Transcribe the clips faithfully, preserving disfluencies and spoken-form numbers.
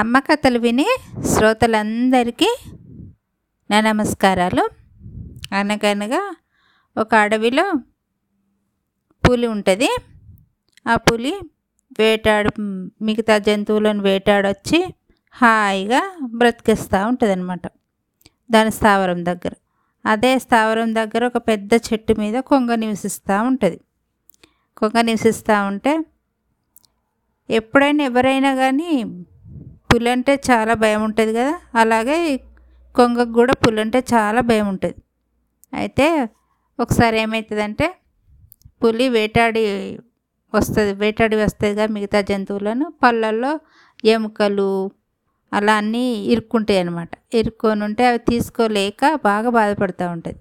అమ్మ కథలు వినే శ్రోతలందరికీ నా నమస్కారాలు. అనగనగా ఒక అడవిలో పులి ఉంటుంది. ఆ పులి వేటాడు మిగతా జంతువులను వేటాడొచ్చి హాయిగా బ్రతికిస్తూ ఉంటుంది అనమాట దాని స్థావరం దగ్గర. అదే స్థావరం దగ్గర ఒక పెద్ద చెట్టు మీద కొంగ నివసిస్తూ ఉంటుంది. కొంగ నివసిస్తూ ఉంటే ఎప్పుడైనా ఎవరైనా కానీ పులి అంటే చాలా భయం ఉంటుంది కదా, అలాగే కొంగకు కూడా పులి అంటే చాలా భయం ఉంటుంది. అయితే ఒకసారి ఏమవుతుందంటే పులి వేటాడి వస్తుంది వేటాడి వస్తుంది కదా మిగతా జంతువులను, పళ్ళల్లో ఎముకలు అలా అన్నీ ఇరుక్కుంటాయి అన్నమాట. ఇరుక్కొని ఉంటే అవి తీసుకోలేక బాగా బాధపడుతూ ఉంటుంది.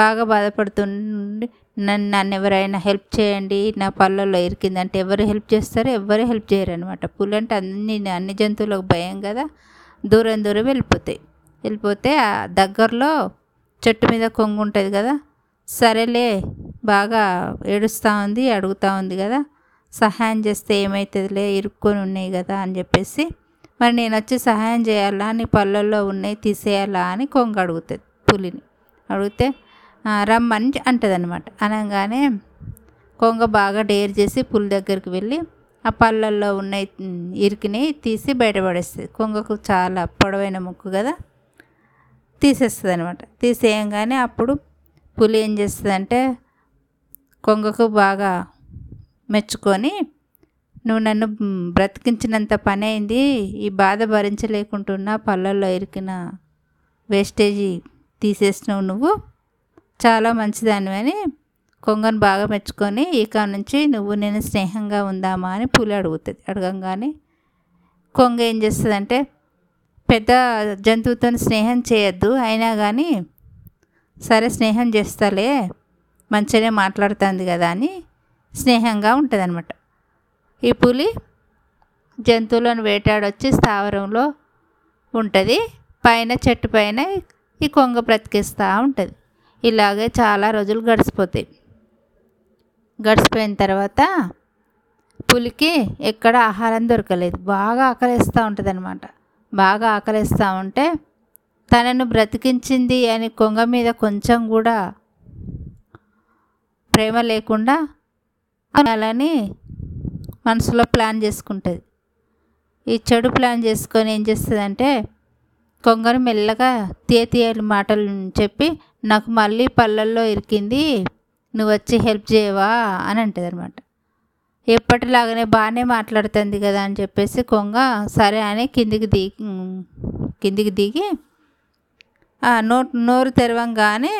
బాగా బాధపడుతుండి నన్ను నన్ను ఎవరైనా హెల్ప్ చేయండి, నా పళ్ళల్లో ఇరికిందంటే ఎవరు హెల్ప్ చేస్తారో ఎవరు హెల్ప్ చేయరు అనమాట. పులి అంటే అన్ని అన్ని జంతువులకు భయం కదా, దూరం దూరం వెళ్ళిపోతాయి. వెళ్ళిపోతే ఆ దగ్గరలో చెట్టు మీద కొంగు ఉంటుంది కదా, సరేలే బాగా ఏడుస్తూ ఉంది అడుగుతూ ఉంది కదా, సహాయం చేస్తే ఏమవుతుందిలే ఇరుక్కొని ఉన్నాయి కదా అని చెప్పేసి, మరి నేను వచ్చి సహాయం చేయాలా నీ పళ్ళల్లో ఉన్నాయి తీసేయాలా అని కొంగు అడుగుతుంది పులిని. అడిగితే రమ్మని అంటుంది అనమాట. అనగానే కొంగ బాగా డేర్ చేసి పులి దగ్గరికి వెళ్ళి ఆ పళ్ళల్లో ఉన్న ఇరికిని తీసి బయటపడేస్తుంది. కొంగకు చాలా పొడవైన ముక్కు కదా, తీసేస్తుంది అనమాట. తీసేయంగానే అప్పుడు పులి ఏం చేస్తుందంటే కొంగకు బాగా మెచ్చుకొని, నువ్వు నన్ను బ్రతికించినంత పని అయింది, ఈ బాధ భరించలేకుంటున్నా పళ్ళల్లో ఇరికిన వేస్టేజీ తీసేసినావు, నువ్వు చాలా మంచిదానివి అని కొంగను బాగా మెచ్చుకొని, ఇక నుంచి నువ్వు నేను స్నేహంగా ఉందామా అని పులి అడుగుతుంది. అడగంగానే కొంగ ఏం చేస్తుందంటే, పెద్ద జంతువుతో స్నేహం చేయొద్దు, అయినా కానీ సరే స్నేహం చేస్తాలే మంచిగానే మాట్లాడుతుంది కదా అని స్నేహంగా ఉంటుంది అనమాట. ఈ పులి జంతువులను వేటాడొచ్చి స్థావరంలో ఉంటుంది, పైన చెట్టు పైన ఈ కొంగ బ్రతికిస్తూ ఉంటుంది. ఇలాగే చాలా రోజులు గడిచిపోతాయి. గడిచిపోయిన తర్వాత పులికి ఎక్కడ ఆహారం దొరకలేదు, బాగా ఆకలిస్తూ ఉంటుంది అనమాట. బాగా ఆకలిస్తూ ఉంటే తనను బ్రతికించింది అని కొంగ మీద కొంచెం కూడా ప్రేమ లేకుండా అలాని మనసులో ప్లాన్ చేసుకుంటుంది. ఈ చెడు ప్లాన్ చేసుకొని ఏం చేస్తుందంటే, కొంగను మెల్లగా తీయ తీయని మాటలు చెప్పి, నాకు మళ్ళీ పళ్ళల్లో ఇరికింది, నువ్వు వచ్చి హెల్ప్ చేయవా అని అంటుంది అనమాట. ఎప్పటిలాగానే బాగానే మాట్లాడుతుంది కదా అని చెప్పేసి కొంగ సరే అని కిందికి దిగి కిందికి దిగి నో నోరు తెరవంగానే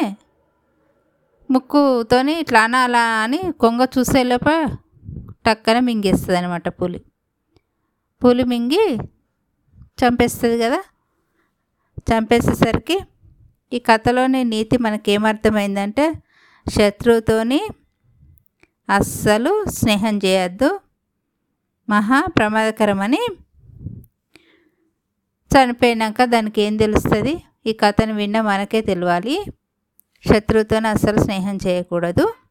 ముక్కుతోని ఇట్లా అనా అలా అని కొంగ చూసేలోప టక్కన మింగేస్తుంది అనమాట. పులి పులి మింగి చంపేస్తుంది కదా. చంపేసేసరికి ఈ కథలోని నీతి మనకేమర్థమైందంటే, శత్రువుతోని అస్సలు స్నేహం చేయొద్దు, మహా ప్రమాదకరమని చనిపోయినాక దానికి ఏం తెలుస్తుంది, ఈ కథను విన్న మనకే తెలియాలి. శత్రువుతోనే అస్సలు స్నేహం చేయకూడదు.